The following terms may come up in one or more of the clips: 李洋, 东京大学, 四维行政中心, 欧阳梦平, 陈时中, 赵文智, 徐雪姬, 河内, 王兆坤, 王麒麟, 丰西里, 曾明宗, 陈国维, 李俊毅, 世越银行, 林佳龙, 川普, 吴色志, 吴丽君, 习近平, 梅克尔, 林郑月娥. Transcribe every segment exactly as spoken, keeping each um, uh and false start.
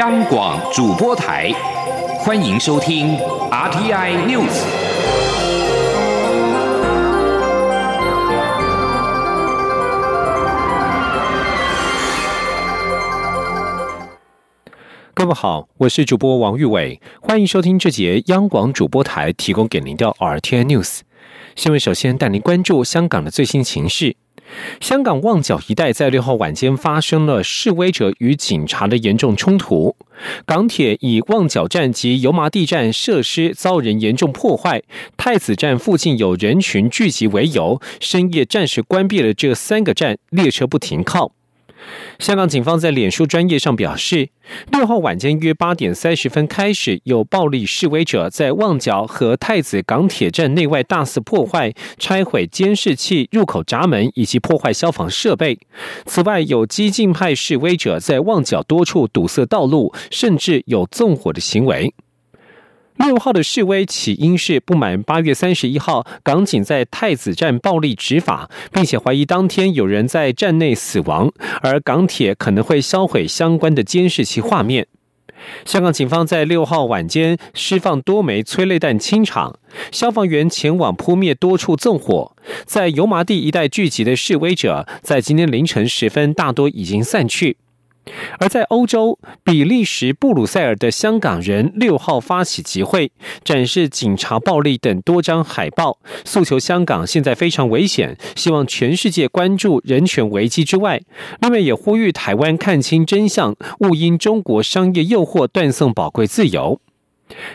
央广主播台，欢迎收听 R T I News。各位好，我是主播王玉伟，欢迎收听这节央广主播台提供给您的 R T I News 新闻。首先带您关注香港的最新情势。香港旺角一带在六号晚间发生了示威者与警察的严重冲突，港铁以旺角站及油麻地站设施遭人严重破坏，太子站附近有人群聚集为由，深夜暂时关闭了这三个站，列车不停靠。香港警方在脸书专页上表示，六号晚间约八点三十分开始，有暴力示威者在旺角和太子港铁站内外大肆破坏，拆毁监视器、入口闸门以及破坏消防设备。此外，有激进派示威者在旺角多处堵塞道路，甚至有纵火的行为。六号的示威起因是不满八月三十一号港警在太子站暴力执法，并且怀疑当天有人在站内死亡，而港铁可能会销毁相关的监视器画面。香港警方在六号晚间释放多枚催泪弹清场，消防员前往扑灭多处纵火。在油麻地一带聚集的示威者在今天凌晨时分大多已经散去。而在欧洲，比利时布鲁塞尔的香港人六号发起集会，展示警察暴力等多张海报，诉求香港现在非常危险，希望全世界关注人权危机之外，另外也呼吁台湾看清真相，勿因中国商业诱惑断送宝贵自由。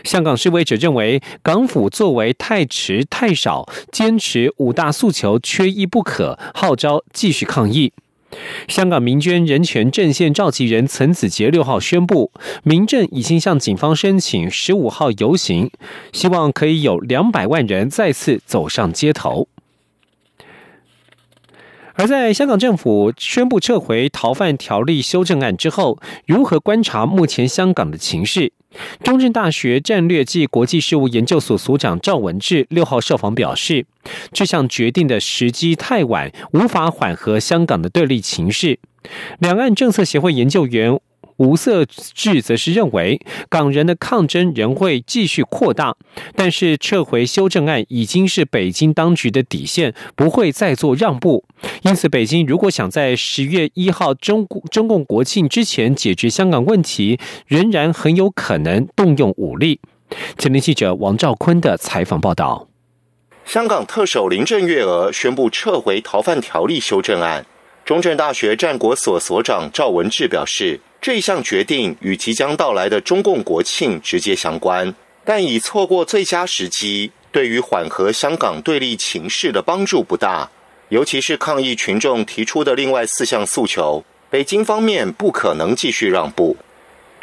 香港示威者认为港府作为太迟太少，坚持五大诉求缺一不可，号召继续抗议。香港民间人权阵线召集人岑子杰六号宣布，民阵已经向警方申请十五号游行，希望可以有两百万人再次走上街头。而在香港政府宣布撤回逃犯条例修正案之后，如何观察目前香港的情势？中正大学战略暨国际事务研究所所长赵文智六号受访表示，这项决定的时机太晚，无法缓和香港的对立情势。两岸政策协会研究员吴色志则是认为，港人的抗争仍会继续扩大，但是撤回修正案已经是北京当局的底线，不会再做让步。因此，北京如果想在十月一号中中共国庆之前解决香港问题，仍然很有可能动用武力。前天记者王兆坤的采访报道。香港特首林郑月娥宣布撤回逃犯条例修正案。中正大学战国所所长赵文智表示，这项决定与即将到来的中共国庆直接相关，但已错过最佳时机，对于缓和香港对立情势的帮助不大。尤其是抗议群众提出的另外四项诉求，北京方面不可能继续让步。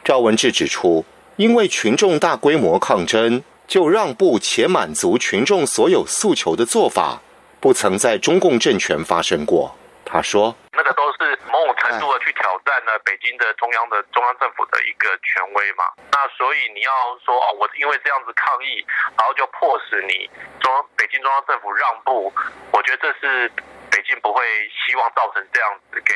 赵文智指出，因为群众大规模抗争，就让步且满足群众所有诉求的做法，不曾在中共政权发生过。他说，那个都是某种程度的去挑战呢北京的中央的中央政府的一个权威嘛。那所以你要说哦，我因为这样子抗议，然后就迫使你中北京中央政府让步，我觉得这是北京不会希望造成这样子给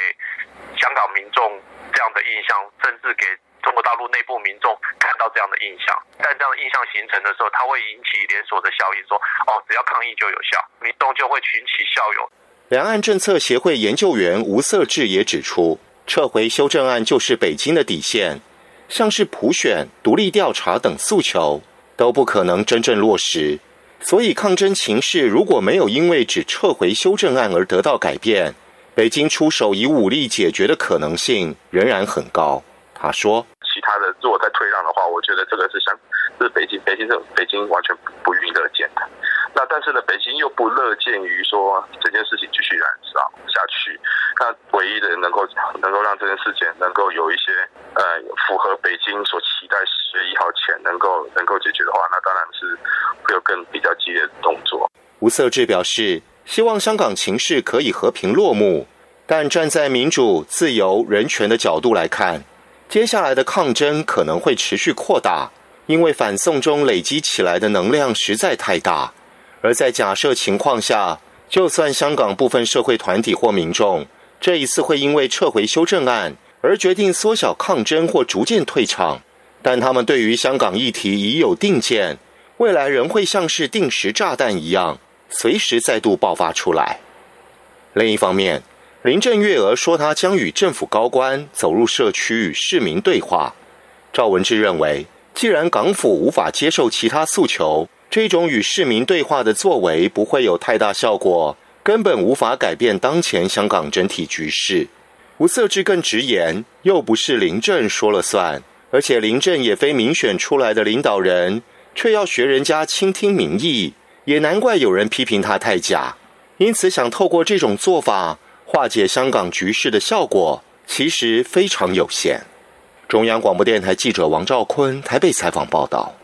香港民众这样的印象，甚至给中国大陆内部民众看到这样的印象。但这样的印象形成的时候，它会引起连锁的效应，说哦，只要抗议就有效，民众就会群起效尤。两岸政策协会研究员吴色志也指出，撤回修正案就是北京的底线，像是普选、独立调查等诉求都不可能真正落实，所以抗争情势如果没有因为只撤回修正案而得到改变，北京出手以武力解决的可能性仍然很高。他说，其他的如果再退让的话，我觉得这个是像是北京北京北京完全不予乐见的。那但是呢，北京又不乐见于说这件事情继续燃烧下去。那唯一的能够能够让这件事情能够有一些呃符合北京所期待十月一号前能够能够解决的话，那当然是会有更比较激烈的动作。吴色志表示，希望香港情势可以和平落幕，但站在民主、自由、人权的角度来看，接下来的抗争可能会持续扩大，因为反送中累积起来的能量实在太大。而在假设情况下，就算香港部分社会团体或民众这一次会因为撤回修正案而决定缩小抗争或逐渐退场。但他们对于香港议题已有定见，未来仍会像是定时炸弹一样，随时再度爆发出来。另一方面，林郑月娥说她将与政府高官走入社区与市民对话。赵文智认为，既然港府无法接受其他诉求，这种与市民对话的作为不会有太大效果，根本无法改变当前香港整体局势。吴瑟智更直言，又不是林郑说了算，而且林郑也非民选出来的领导人，却要学人家倾听民意，也难怪有人批评他太假。因此想透过这种做法化解香港局势的效果其实非常有限。中央广播电台记者王兆坤台北采访报道。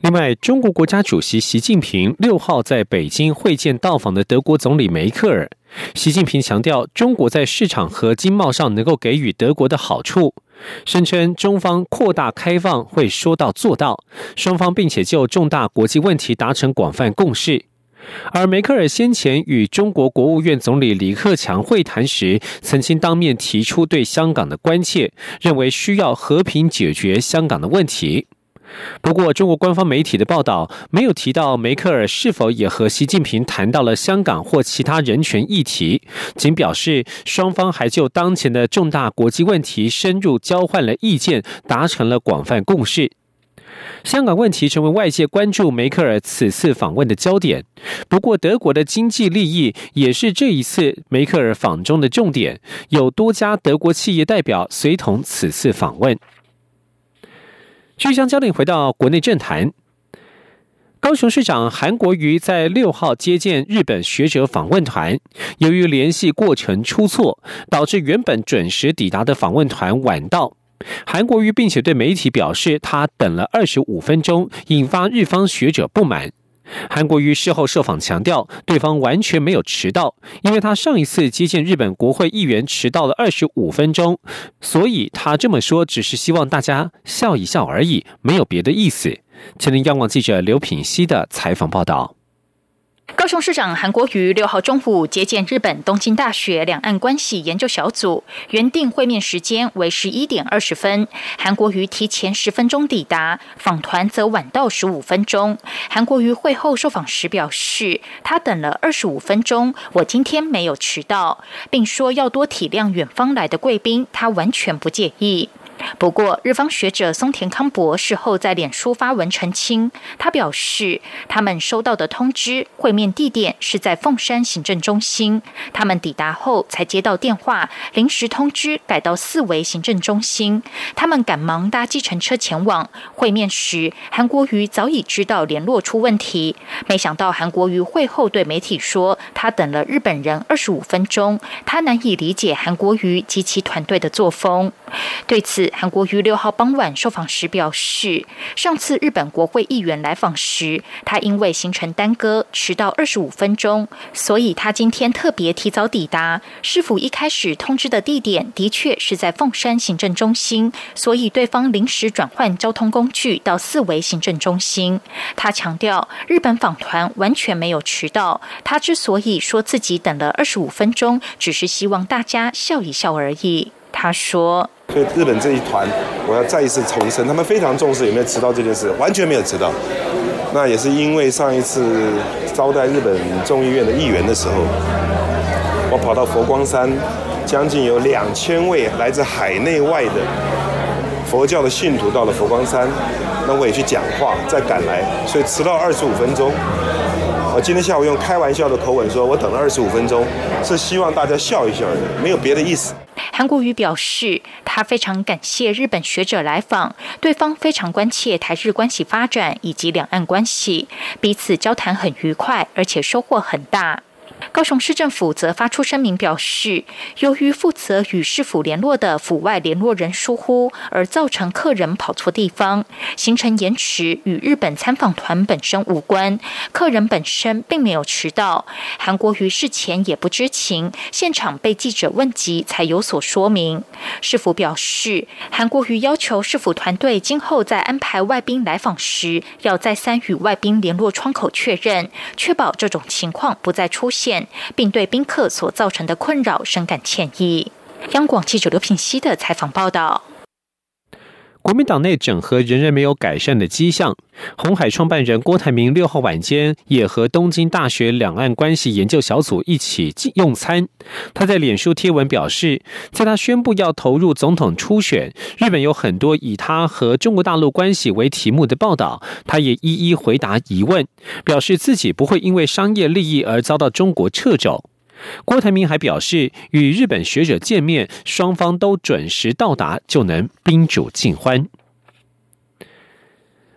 另外，中国国家主席习近平六号在北京会见到访的德国总理梅克尔。习近平强调，中国在市场和经贸上能够给予德国的好处，声称中方扩大开放会说到做到，双方并且就重大国际问题达成广泛共识。而梅克尔先前与中国国务院总理李克强会谈时，曾经当面提出对香港的关切，认为需要和平解决香港的问题。不过，中国官方媒体的报道没有提到梅克尔是否也和习近平谈到了香港或其他人权议题，仅表示双方还就当前的重大国际问题深入交换了意见，达成了广泛共识。香港问题成为外界关注梅克尔此次访问的焦点，不过德国的经济利益也是这一次梅克尔访中的重点，有多家德国企业代表随同此次访问。继续将焦点回到国内政坛，高雄市长韩国瑜在六号接见日本学者访问团，由于联系过程出错，导致原本准时抵达的访问团晚到。韩国瑜并且对媒体表示，他等了二十五分钟，引发日方学者不满。韩国瑜事后受访强调，对方完全没有迟到，因为他上一次接见日本国会议员迟到了二十五分钟，所以他这么说只是希望大家笑一笑而已，没有别的意思。前天央广记者刘品熙的采访报道。高雄市长韩国瑜六号中午接见日本东京大学两岸关系研究小组，原定会面时间为十一点二十分，韩国瑜提前十分钟抵达，访团则晚到十五分钟。韩国瑜会后受访时表示，他等了二十五分钟，我今天没有迟到，并说要多体谅远方来的贵宾，他完全不介意。不过，日方学者松田康博事后在脸书发文澄清，他表示，他们收到的通知，会面地点是在凤山行政中心，他们抵达后才接到电话，临时通知改到四维行政中心，他们赶忙搭计程车前往。会面时，韩国瑜早已知道联络出问题，没想到韩国瑜会后对媒体说，他等了日本人二十五分钟，他难以理解韩国瑜及其团队的作风。对此，韩国瑜六号傍晚受访时表示，上次日本国会议员来访时，他因为行程耽搁迟到二十五分钟，所以他今天特别提早抵达。市府一开始通知的地点的确是在凤山行政中心，所以对方临时转换交通工具到四维行政中心。他强调，日本访团完全没有迟到，他之所以说自己等了二十五分钟，只是希望大家笑一笑而已。他说，所以日本这一团，我要再一次重申，他们非常重视有没有迟到这件事，完全没有迟到。那也是因为上一次招待日本众议院的议员的时候，我跑到佛光山，将近有两千位来自海内外的佛教的信徒到了佛光山，那我也去讲话，再赶来，所以迟到二十五分钟。我今天下午用开玩笑的口吻说，我等了二十五分钟，是希望大家笑一笑而已，没有别的意思。韩国瑜表示，他非常感谢日本学者来访，对方非常关切台日关系发展以及两岸关系，彼此交谈很愉快，而且收获很大。高雄市政府则发出声明表示，由于负责与市府联络的府外联络人疏忽，而造成客人跑错地方，行程延迟与日本参访团本身无关，客人本身并没有迟到。韩国瑜事前也不知情，现场被记者问及才有所说明。市府表示，韩国瑜要求市府团队今后在安排外宾来访时，要再三与外宾联络窗口确认，确保这种情况不再出现，并对宾客所造成的困扰深感歉意。央广记者刘品熙的采访报道。国民党内整合仍然没有改善的迹象。鸿海创办人郭台铭六号晚间也和东京大学两岸关系研究小组一起用餐。他在脸书贴文表示，在他宣布要投入总统初选，日本有很多以他和中国大陆关系为题目的报道，他也一一回答疑问，表示自己不会因为商业利益而遭到中国掣肘。郭台铭还表示，与日本学者见面，双方都准时到达，就能宾主尽欢。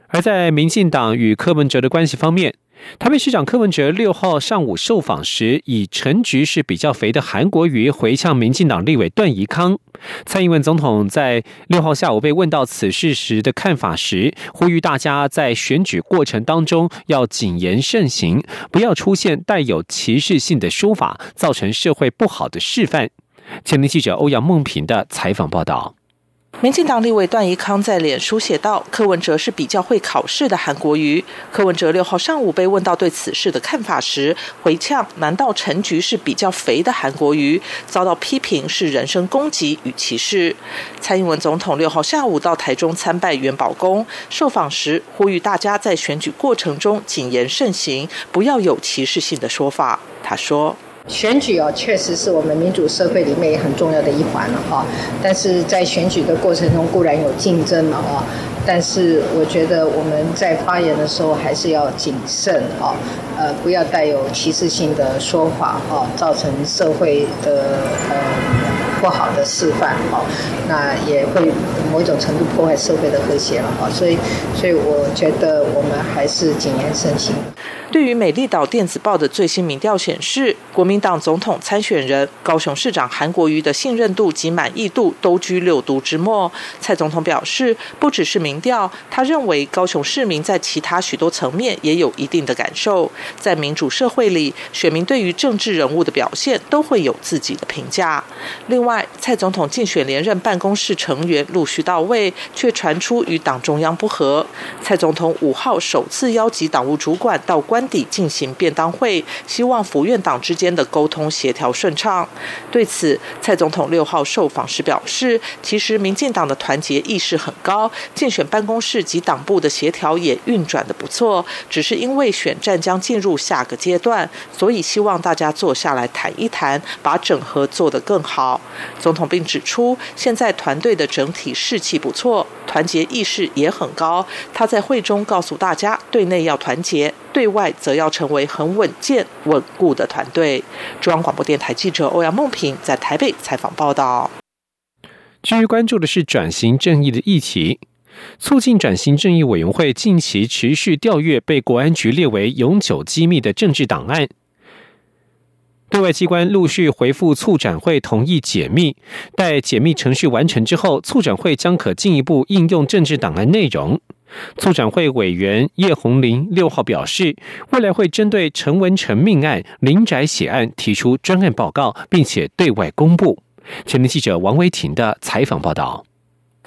而在民进党与柯文哲的关系方面，台北市长柯文哲六号上午受访时，以陈菊是比较肥的韩国瑜回呛民进党立委段宜康。蔡英文总统在六号下午被问到此事时的看法时，呼吁大家在选举过程当中要谨言慎行，不要出现带有歧视性的说法，造成社会不好的示范。前天记者欧阳梦平的采访报道。民进党立委段宜康在脸书写道，柯文哲是比较会考试的韩国瑜。柯文哲六号上午被问到对此事的看法时，回呛难道陈菊是比较肥的韩国瑜，遭到批评是人身攻击与歧视。蔡英文总统六号下午到台中参拜元宝宫，受访时呼吁大家在选举过程中谨言慎行，不要有歧视性的说法。他说，选举哦，确实是我们民主社会里面也很重要的一环了哈。但是在选举的过程中固然有竞争了哦，但是我觉得我们在发言的时候还是要谨慎哦，呃，不要带有歧视性的说法哦，造成社会的呃不好的示范哦，那也会某种程度破坏社会的和谐了哦。所以，所以我觉得我们还是谨言慎行。对于美丽岛电子报的最新民调显示，国民党总统参选人高雄市长韩国瑜的信任度及满意度都居六都之末。蔡总统表示，不只是民调，他认为高雄市民在其他许多层面也有一定的感受。在民主社会里，选民对于政治人物的表现都会有自己的评价。另外，蔡总统竞选连任办公室成员陆续到位，却传出与党中央不合。蔡总统五号首次邀集党务主管到官官邸进行便当会，希望府院党之间的沟通协调顺畅。对此，蔡总统六号受访时表示，其实民进党的团结意识很高，竞选办公室及党部的协调也运转得不错，只是因为选战将进入下个阶段，所以希望大家坐下来谈一谈，把整合做得更好。总统并指出，现在团队的整体士气不错，团结意识也很高。他在会中告诉大家，对内要团结，对外则要成为很稳健稳固的团队。中央广播电台记者欧阳梦平在台北采访报道。至于关注的是转型正义的议题，促进转型正义委员会近期持续调阅被国安局列为永久机密的政治档案，对外机关陆续回复促展会同意解密，待解密程序完成之后，促展会将可进一步应用政治档案内容。促展会委员叶宏林六号表示，未来会针对陈文成命案、林宅血案提出专案报告，并且对外公布。前天记者王维婷的采访报道。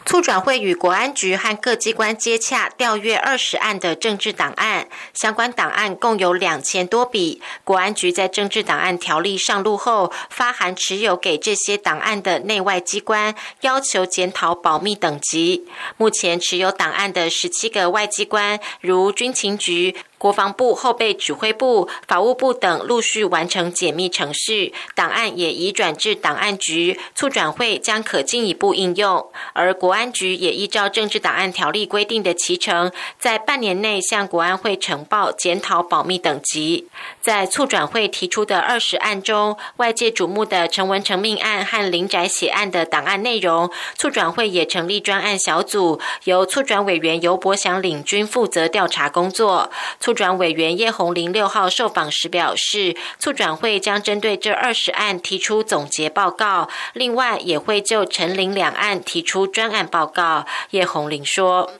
促转会与国安局和各机关接洽，调阅二十案的政治档案，相关档案共有两千多笔。国安局在政治档案条例上路后，发函持有给这些档案的内外机关，要求检讨保密等级。目前持有档案的十七个外机关，如军情局、国防部后备指挥部、法务部等陆续完成解密程序，档案也移转至档案局，促转会将可进一步应用。而国安局也依照政治档案条例规定的期程，在半年内向国安会呈报检讨保密等级。在促转会提出的二十案中，外界瞩目的陈文成命案和林宅血案的档案内容，促转会也成立专案小组，由促转委员游伯祥领军负责调查工作。促转委员叶宏林六号受访时表示，促转会将针对这二十案提出总结报告，另外也会就陈林两案提出专案报告。叶宏林说，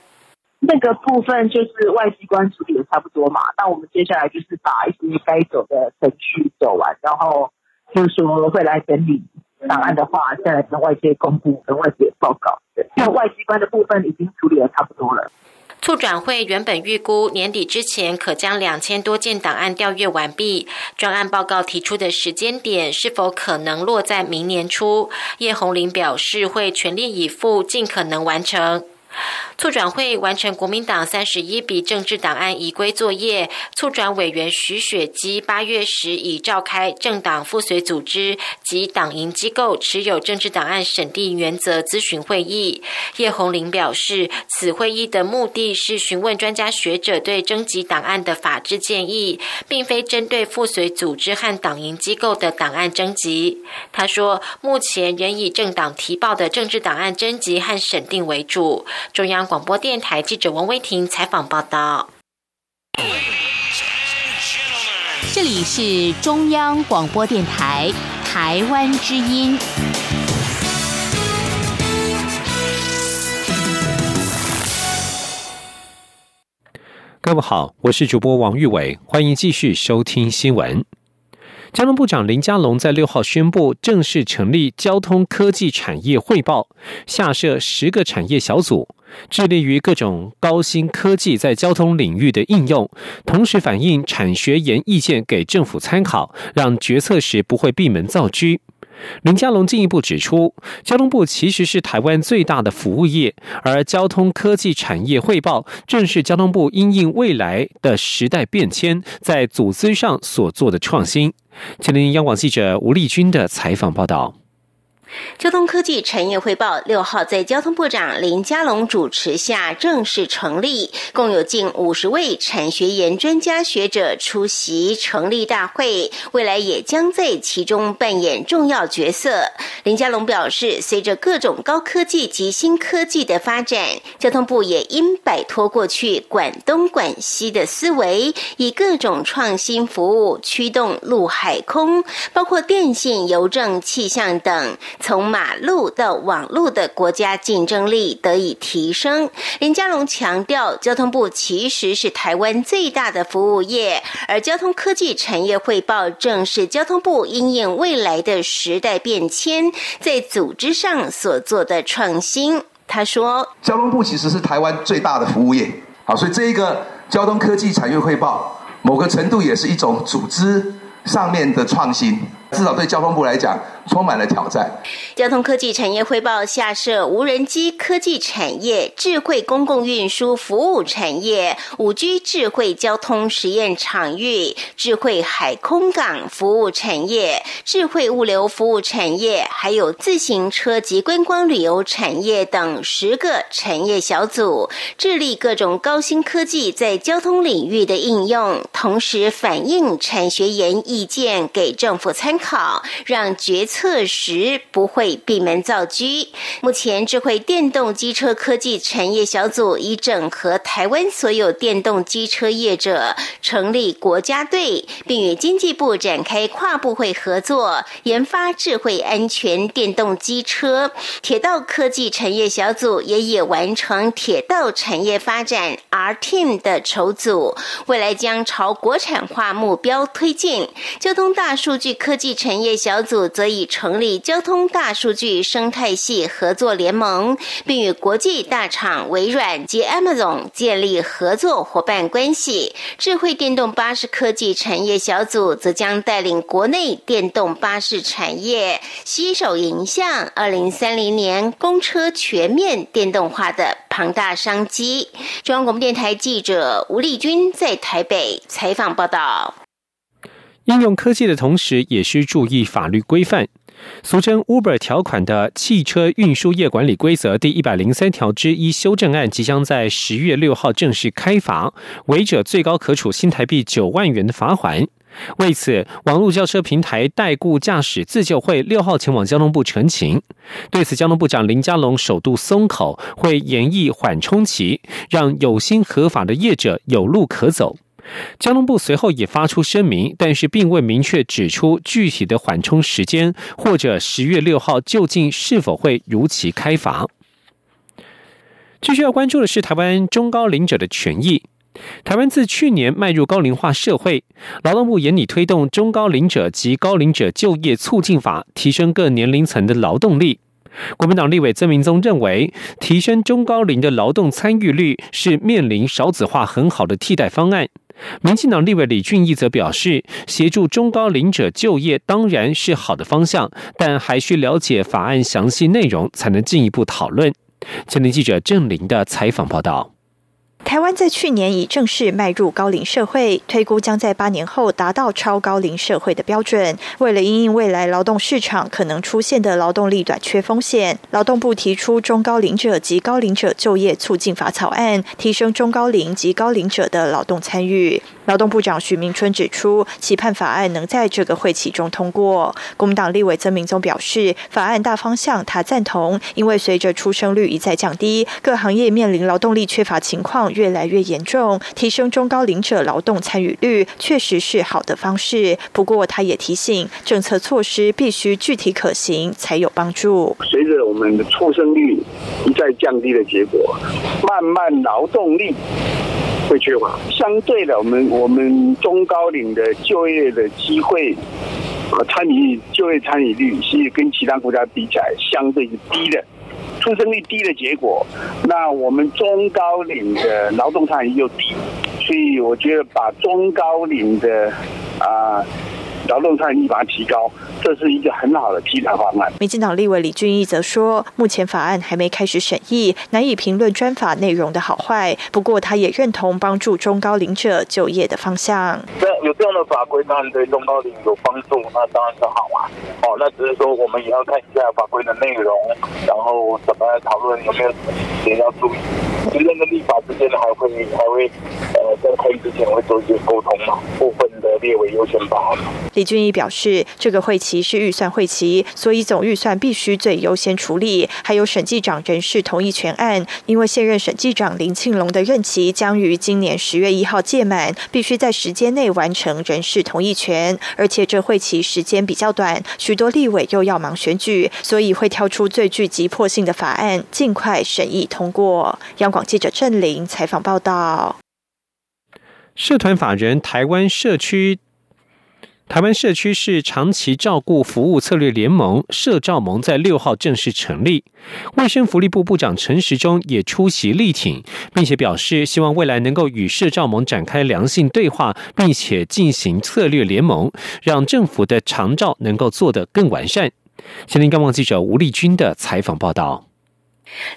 那个部分就是外机关处理的差不多嘛，那我们接下来就是把一些该走的程序走完，然后就是说会来整理档案的话，再来跟外界公布，跟外界报告。那外机关的部分已经处理的差不多了。促转会原本预估年底之前可将两千多件档案调阅完毕，专案报告提出的时间点是否可能落在明年初？叶宏林表示会全力以赴，尽可能完成。促转会完成国民党三十一笔政治档案移归作业，促转委员徐雪姬八月时已召开政党附随组织及党营机构持有政治档案审定原则咨询会议。叶宏林表示，此会议的目的是询问专家学者对征集档案的法制建议，并非针对附随组织和党营机构的档案征集。他说，目前仍以政党提报的政治档案征集和审定为主。中央广播电台记者王威婷采访报道。这里是中央广播电台台湾之音。各位好，我是主播王玉伟，欢迎继续收听新闻。交通部长林佳龙在六号宣布正式成立交通科技产业汇报，下设十个产业小组，致力于各种高新科技在交通领域的应用，同时反映产学研意见给政府参考，让决策时不会闭门造车。林佳龙进一步指出，交通部其实是台湾最大的服务业，而交通科技产业汇报正是交通部因应未来的时代变迁，在组织上所做的创新。前天央广记者吴丽君的采访报道。交通科技产业汇报六号在交通部长林佳龙主持下正式成立，共有近五十位产学研专家学者出席成立大会，未来也将在其中扮演重要角色。林佳龙表示，随着各种高科技及新科技的发展，交通部也应摆脱过去管东管西的思维，以各种创新服务驱动陆海空，包括电信、邮政、气象等，从马路到网路的国家竞争力得以提升。林佳龙强调，交通部其实是台湾最大的服务业，而交通科技产业汇报正是交通部因应未来的时代变迁，在组织上所做的创新。他说，交通部其实是台湾最大的服务业，好，所以这一个交通科技产业汇报某个程度也是一种组织上面的创新，至少对交通部来讲充满了挑战。交通科技产业汇报下设无人机科技产业、智慧公共运输服务产业、 五 G 智慧交通实验场域、智慧海空港服务产业、智慧物流服务产业，还有自行车及观光旅游产业等十个产业小组，致力各种高新科技在交通领域的应用，同时反映产学研意见给政府参考，让决测时不会闭门造车。目前智慧电动机车科技产业小组已整合台湾所有电动机车业者，成立国家队，并与经济部展开跨部会合作，研发智慧安全电动机车。铁道科技产业小组也也完成铁道产业发展 R-Team 的筹组，未来将朝国产化目标推进。交通大数据科技产业小组则已成立交通大数据生态系合作联盟，并与国际大厂微软及 Amazon 建立合作伙伴关系。智慧电动巴士科技产业小组则将带领国内电动巴士产业携手迎向二零三零年公车全面电动化的庞大商机。中央广播电台记者吴丽君在台北采访报道。应用科技的同时，也需注意法律规范。俗称 Uber 条款的《汽车运输业管理规则》第一百零三条之一修正案即将在十月六号正式开罚，违者最高可处新台币九万元的罚款。为此，网络轿车平台代雇驾驶自救会六号前往交通部陈情。对此，交通部长林佳龙首度松口，会研议缓冲期，让有心合法的业者有路可走。交通部随后也发出声明，但是并未明确指出具体的缓冲时间，或者十月六号究竟是否会如期开罚。继续要关注的是台湾中高龄者的权益。台湾自去年迈入高龄化社会，劳动部研拟推动中高龄者及高龄者就业促进法，提升各年龄层的劳动力。国民党立委曾明宗认为，提升中高龄的劳动参与率是面临少子化很好的替代方案。民进党立委李俊毅则表示，协助中高龄者就业当然是好的方向，但还需了解法案详细内容才能进一步讨论。前天记者郑林的采访报道。台湾在去年已正式迈入高龄社会，推估将在八年后达到超高龄社会的标准。为了因应未来劳动市场可能出现的劳动力短缺风险，劳动部提出中高龄者及高龄者就业促进法草案，提升中高龄及高龄者的劳动参与。劳动部长徐明春指出，期盼法案能在这个会期中通过。国民党立委曾明宗表示，法案大方向他赞同，因为随着出生率一再降低，各行业面临劳动力缺乏情况越来越严重，提升中高龄者劳动参与率确实是好的方式。不过他也提醒，政策措施必须具体可行才有帮助。随着我们的出生率一再降低的结果，慢慢劳动力会缺乏，相对的我们我们中高龄的就业的机会和参与就业参与率是跟其他国家比起来相对是低的，出生率低的结果，那我们中高龄的劳动参与又低，所以我觉得把中高龄的啊。呃劳动参与把它提高，这是一个很好的替代方案。民进党立委李俊毅则说，目前法案还没开始审议，难以评论专法内容的好坏。不过，他也认同帮助中高龄者就业的方向。有这样的法规，当然对中高龄有帮助，那当然是好啊。哦，那只是说我们也要看一下法规的内容，然后怎么来讨论，有没有什么细节要注意。其实跟立法之间还会还会呃，在开之前会做一些沟通嘛，部分的列为优先法。李俊毅表示，这个会期是预算会期，所以总预算必须最优先处理。还有审计长人事同意权案，因为现任审计长林庆龙的任期将于今年十月一号届满，必须在时间内完成人事同意权。而且这会期时间比较短，许多立委又要忙选举，所以会挑出最具急迫性的法案，尽快审议通过。央广记者郑玲采访报道。社团法人台湾社区。台湾社区是长期照顾服务策略联盟，社照盟在六号正式成立。卫生福利部部长陈时中也出席力挺，并且表示希望未来能够与社照盟展开良性对话，并且进行策略联盟，让政府的长照能够做得更完善。前天刚忘记者吴丽君的采访报道。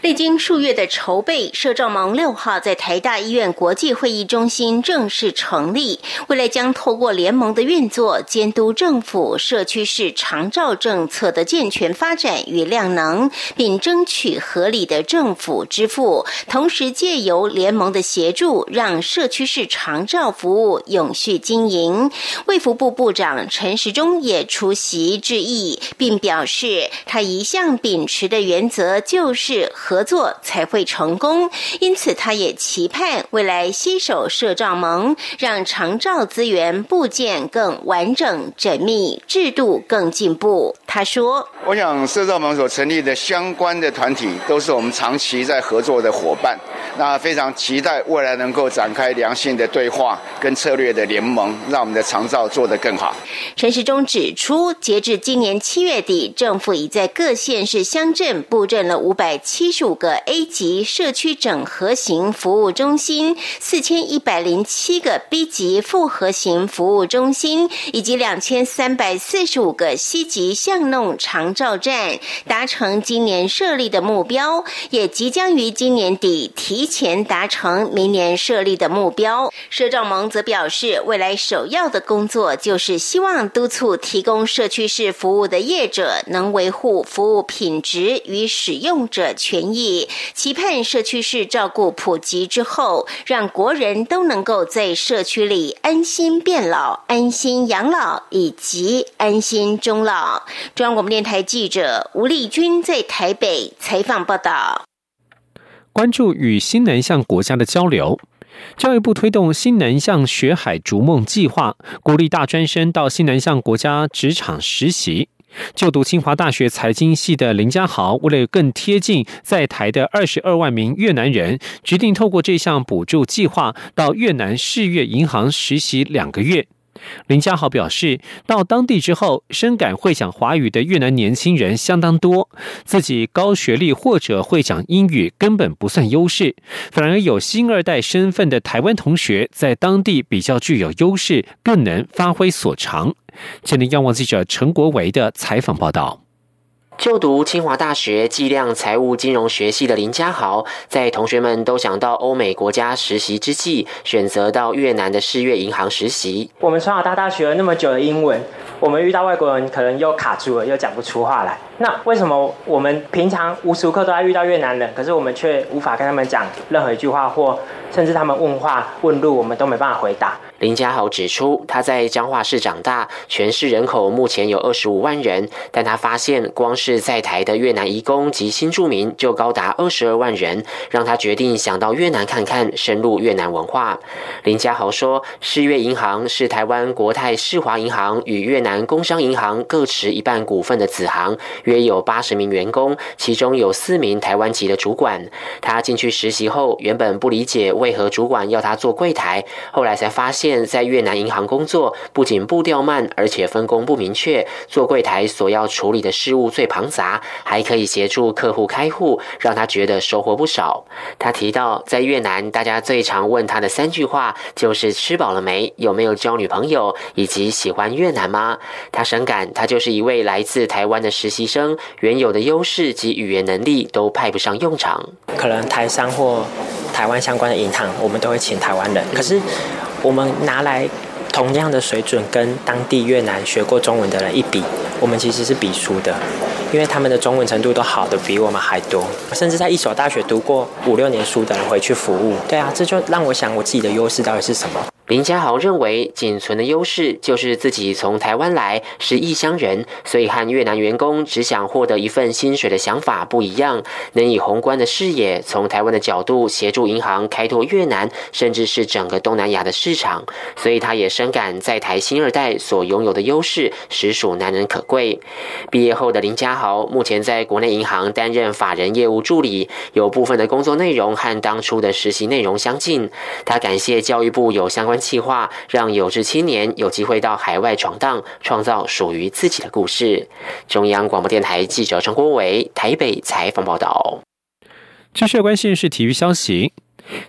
历经数月的筹备，社照盟六号在台大医院国际会议中心正式成立，未来将透过联盟的运作，监督政府社区式长照政策的健全发展与量能，并争取合理的政府支付，同时借由联盟的协助，让社区式长照服务永续经营。卫福部部长陈时中也出席致意，并表示他一向秉持的原则就是合作才会成功，因此他也期盼未来携手社照盟，让长照资源部件更完整缜密，制度更进步。他说，我想社照盟所成立的相关的团体都是我们长期在合作的伙伴，那非常期待未来能够展开良性的对话跟策略的联盟，让我们的长照做得更好。陈时中指出，截至今年七月底，政府已在各县市乡镇布阵了五百七十五个 A 级社区整合型服务中心，四千一百零七个 B 级复合型服务中心，以及两千三百四十五个 C 级巷弄长照站，达成今年设立的目标，也即将于今年底提前达成明年设立的目标。社照盟则表示，未来首要的工作就是希望督促提供社区式服务的业者能维护服务品质与使用者权益，期盼社区式照顾普及之后，让国人都能够在社区里安心变老、安心养老以及安心终老。中央广播电台记者吴丽君在台北采访报道。关注与新南向国家的交流。教育部推动新南向学海逐梦计划，鼓励大专生到新南向国家职场实习。就读清华大学财经系的林家豪，为了更贴近在台的二十二万名越南人，决定透过这项补助计划到越南世越银行实习两个月。林家豪表示，到当地之后，深感会讲华语的越南年轻人相当多，自己高学历或者会讲英语根本不算优势，反而有新二代身份的台湾同学在当地比较具有优势，更能发挥所长。前林央广记者陈国维的采访报道。就读清华大学计量财务金融学系的林家豪，在同学们都想到欧美国家实习之际，选择到越南的世越银行实习。我们从小到大学了那么久的英文，我们遇到外国人可能又卡住了，又讲不出话来。那为什么我们平常无时无刻都在遇到越南人，可是我们却无法跟他们讲任何一句话，或甚至他们问话问路我们都没办法回答？林家豪指出，他在彰化市长大，全市人口目前有二十五万人，但他发现光是在台的越南移工及新住民就高达二十二万人，让他决定想到越南看看，深入越南文化。林家豪说，世越银行是台湾国泰世华银行与越南工商银行各持一半股份的子行，约有八十名员工，其中有四名台湾籍的主管。他进去实习后，原本不理解为何主管要他做柜台，后来才发现，在越南银行工作不仅步调慢，而且分工不明确，做柜台所要处理的事务最庞杂，还可以协助客户开户，让他觉得收获不少。他提到，在越南，大家最常问他的三句话就是吃饱了没、有没有交女朋友，以及喜欢越南吗？他深感，他就是一位来自台湾的实习生。原有的优势及语言能力都派不上用场，可能台商或台湾相关的银行，我们都会请台湾人，可是我们拿来同样的水准跟当地越南学过中文的人一比，我们其实是比输的，因为他们的中文程度都好的比我们还多，甚至在一所大学读过五六年书的人回去服务。对啊，这就让我想我自己的优势到底是什么。林家豪认为，仅存的优势就是自己从台湾来，是异乡人，所以和越南员工只想获得一份薪水的想法不一样，能以宏观的视野，从台湾的角度协助银行开拓越南，甚至是整个东南亚的市场。所以他也深感在台新二代所拥有的优势实属难能可贵。毕业后的林家豪目前在国内银行担任法人业务助理，有部分的工作内容和当初的实习内容相近。他感谢教育部有相关企划，让有志青年有机会到海外闯荡，创造属于自己的故事。中央广播电台记者陈国维台北采访报道。这是有关现实体育消息。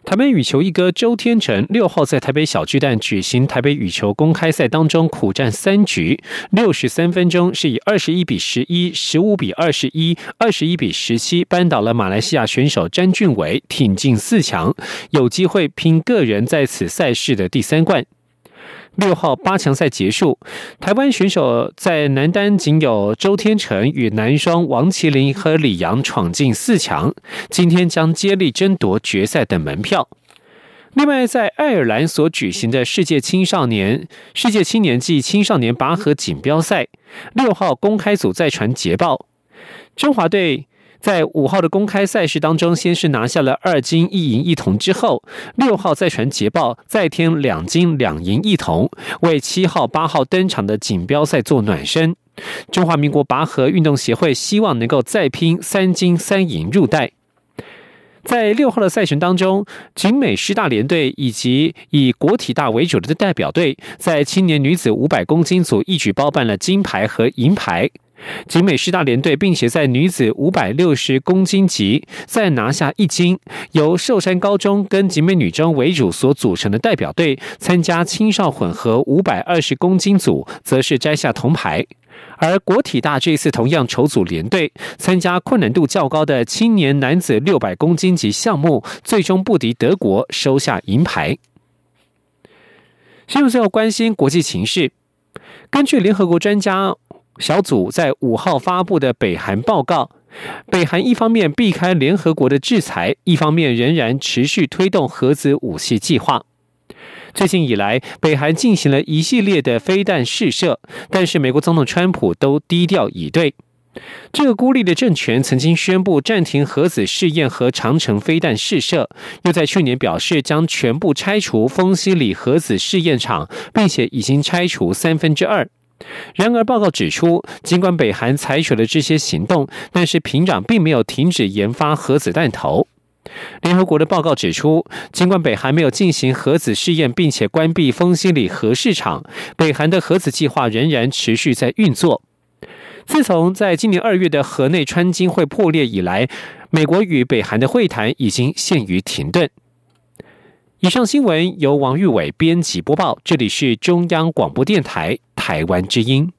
台北羽球一哥周天成六号在台北小巨蛋举行台北羽球公开赛当中苦战三局，六十三分钟是以二十一比十一、十五比二十一、二十一比十七扳倒了马来西亚选手詹俊伟，挺进四强，有机会拼个人在此赛事的第三冠。六号八强赛结束，台湾选手在男单仅有周天成与男双王麒麟和李洋闯进四强，今天将接力争夺决赛的门票。另外，在爱尔兰所举行的世界青少年、世界青年暨青少年拔河锦标赛，六号公开组再传捷报，中华队在五号的公开赛事当中，先是拿下了二金一银一铜之后，六号再传捷报，再添两金两银一铜，为七号、八号登场的锦标赛做暖身。中华民国拔河运动协会希望能够再拼三金三银入袋。在六号的赛程当中，景美师大联队以及以国体大为主的代表队，在青年女子五百公斤组一举包办了金牌和银牌。景美师大联队并且在女子五百六十公斤级再拿下一金，由寿山高中跟景美女中为主所组成的代表队参加青少混合五百二十公斤组，则是摘下铜牌。而国体大这次同样筹组联队参加困难度较高的青年男子六百公斤级项目，最终不敌德国，收下银牌。新闻最后关心国际情势，根据联合国专家小组在五号发布的北韩报告，北韩一方面避开联合国的制裁，一方面仍然持续推动核子武器计划。最近以来，北韩进行了一系列的飞弹试射，但是美国总统川普都低调以对。这个孤立的政权曾经宣布暂停核子试验和长程飞弹试射，又在去年表示将全部拆除丰西里核子试验场，并且已经拆除三分之二。然而报告指出，尽管北韩采取了这些行动，但是平壤并没有停止研发核子弹头。联合国的报告指出，尽管北韩没有进行核子试验，并且关闭丰兴里核市场，北韩的核子计划仍然持续在运作。自从在今年二月的河内川金会破裂以来，美国与北韩的会谈已经陷于停顿。以上新闻由王玉伟编辑播报，这里是中央广播电台台湾之音。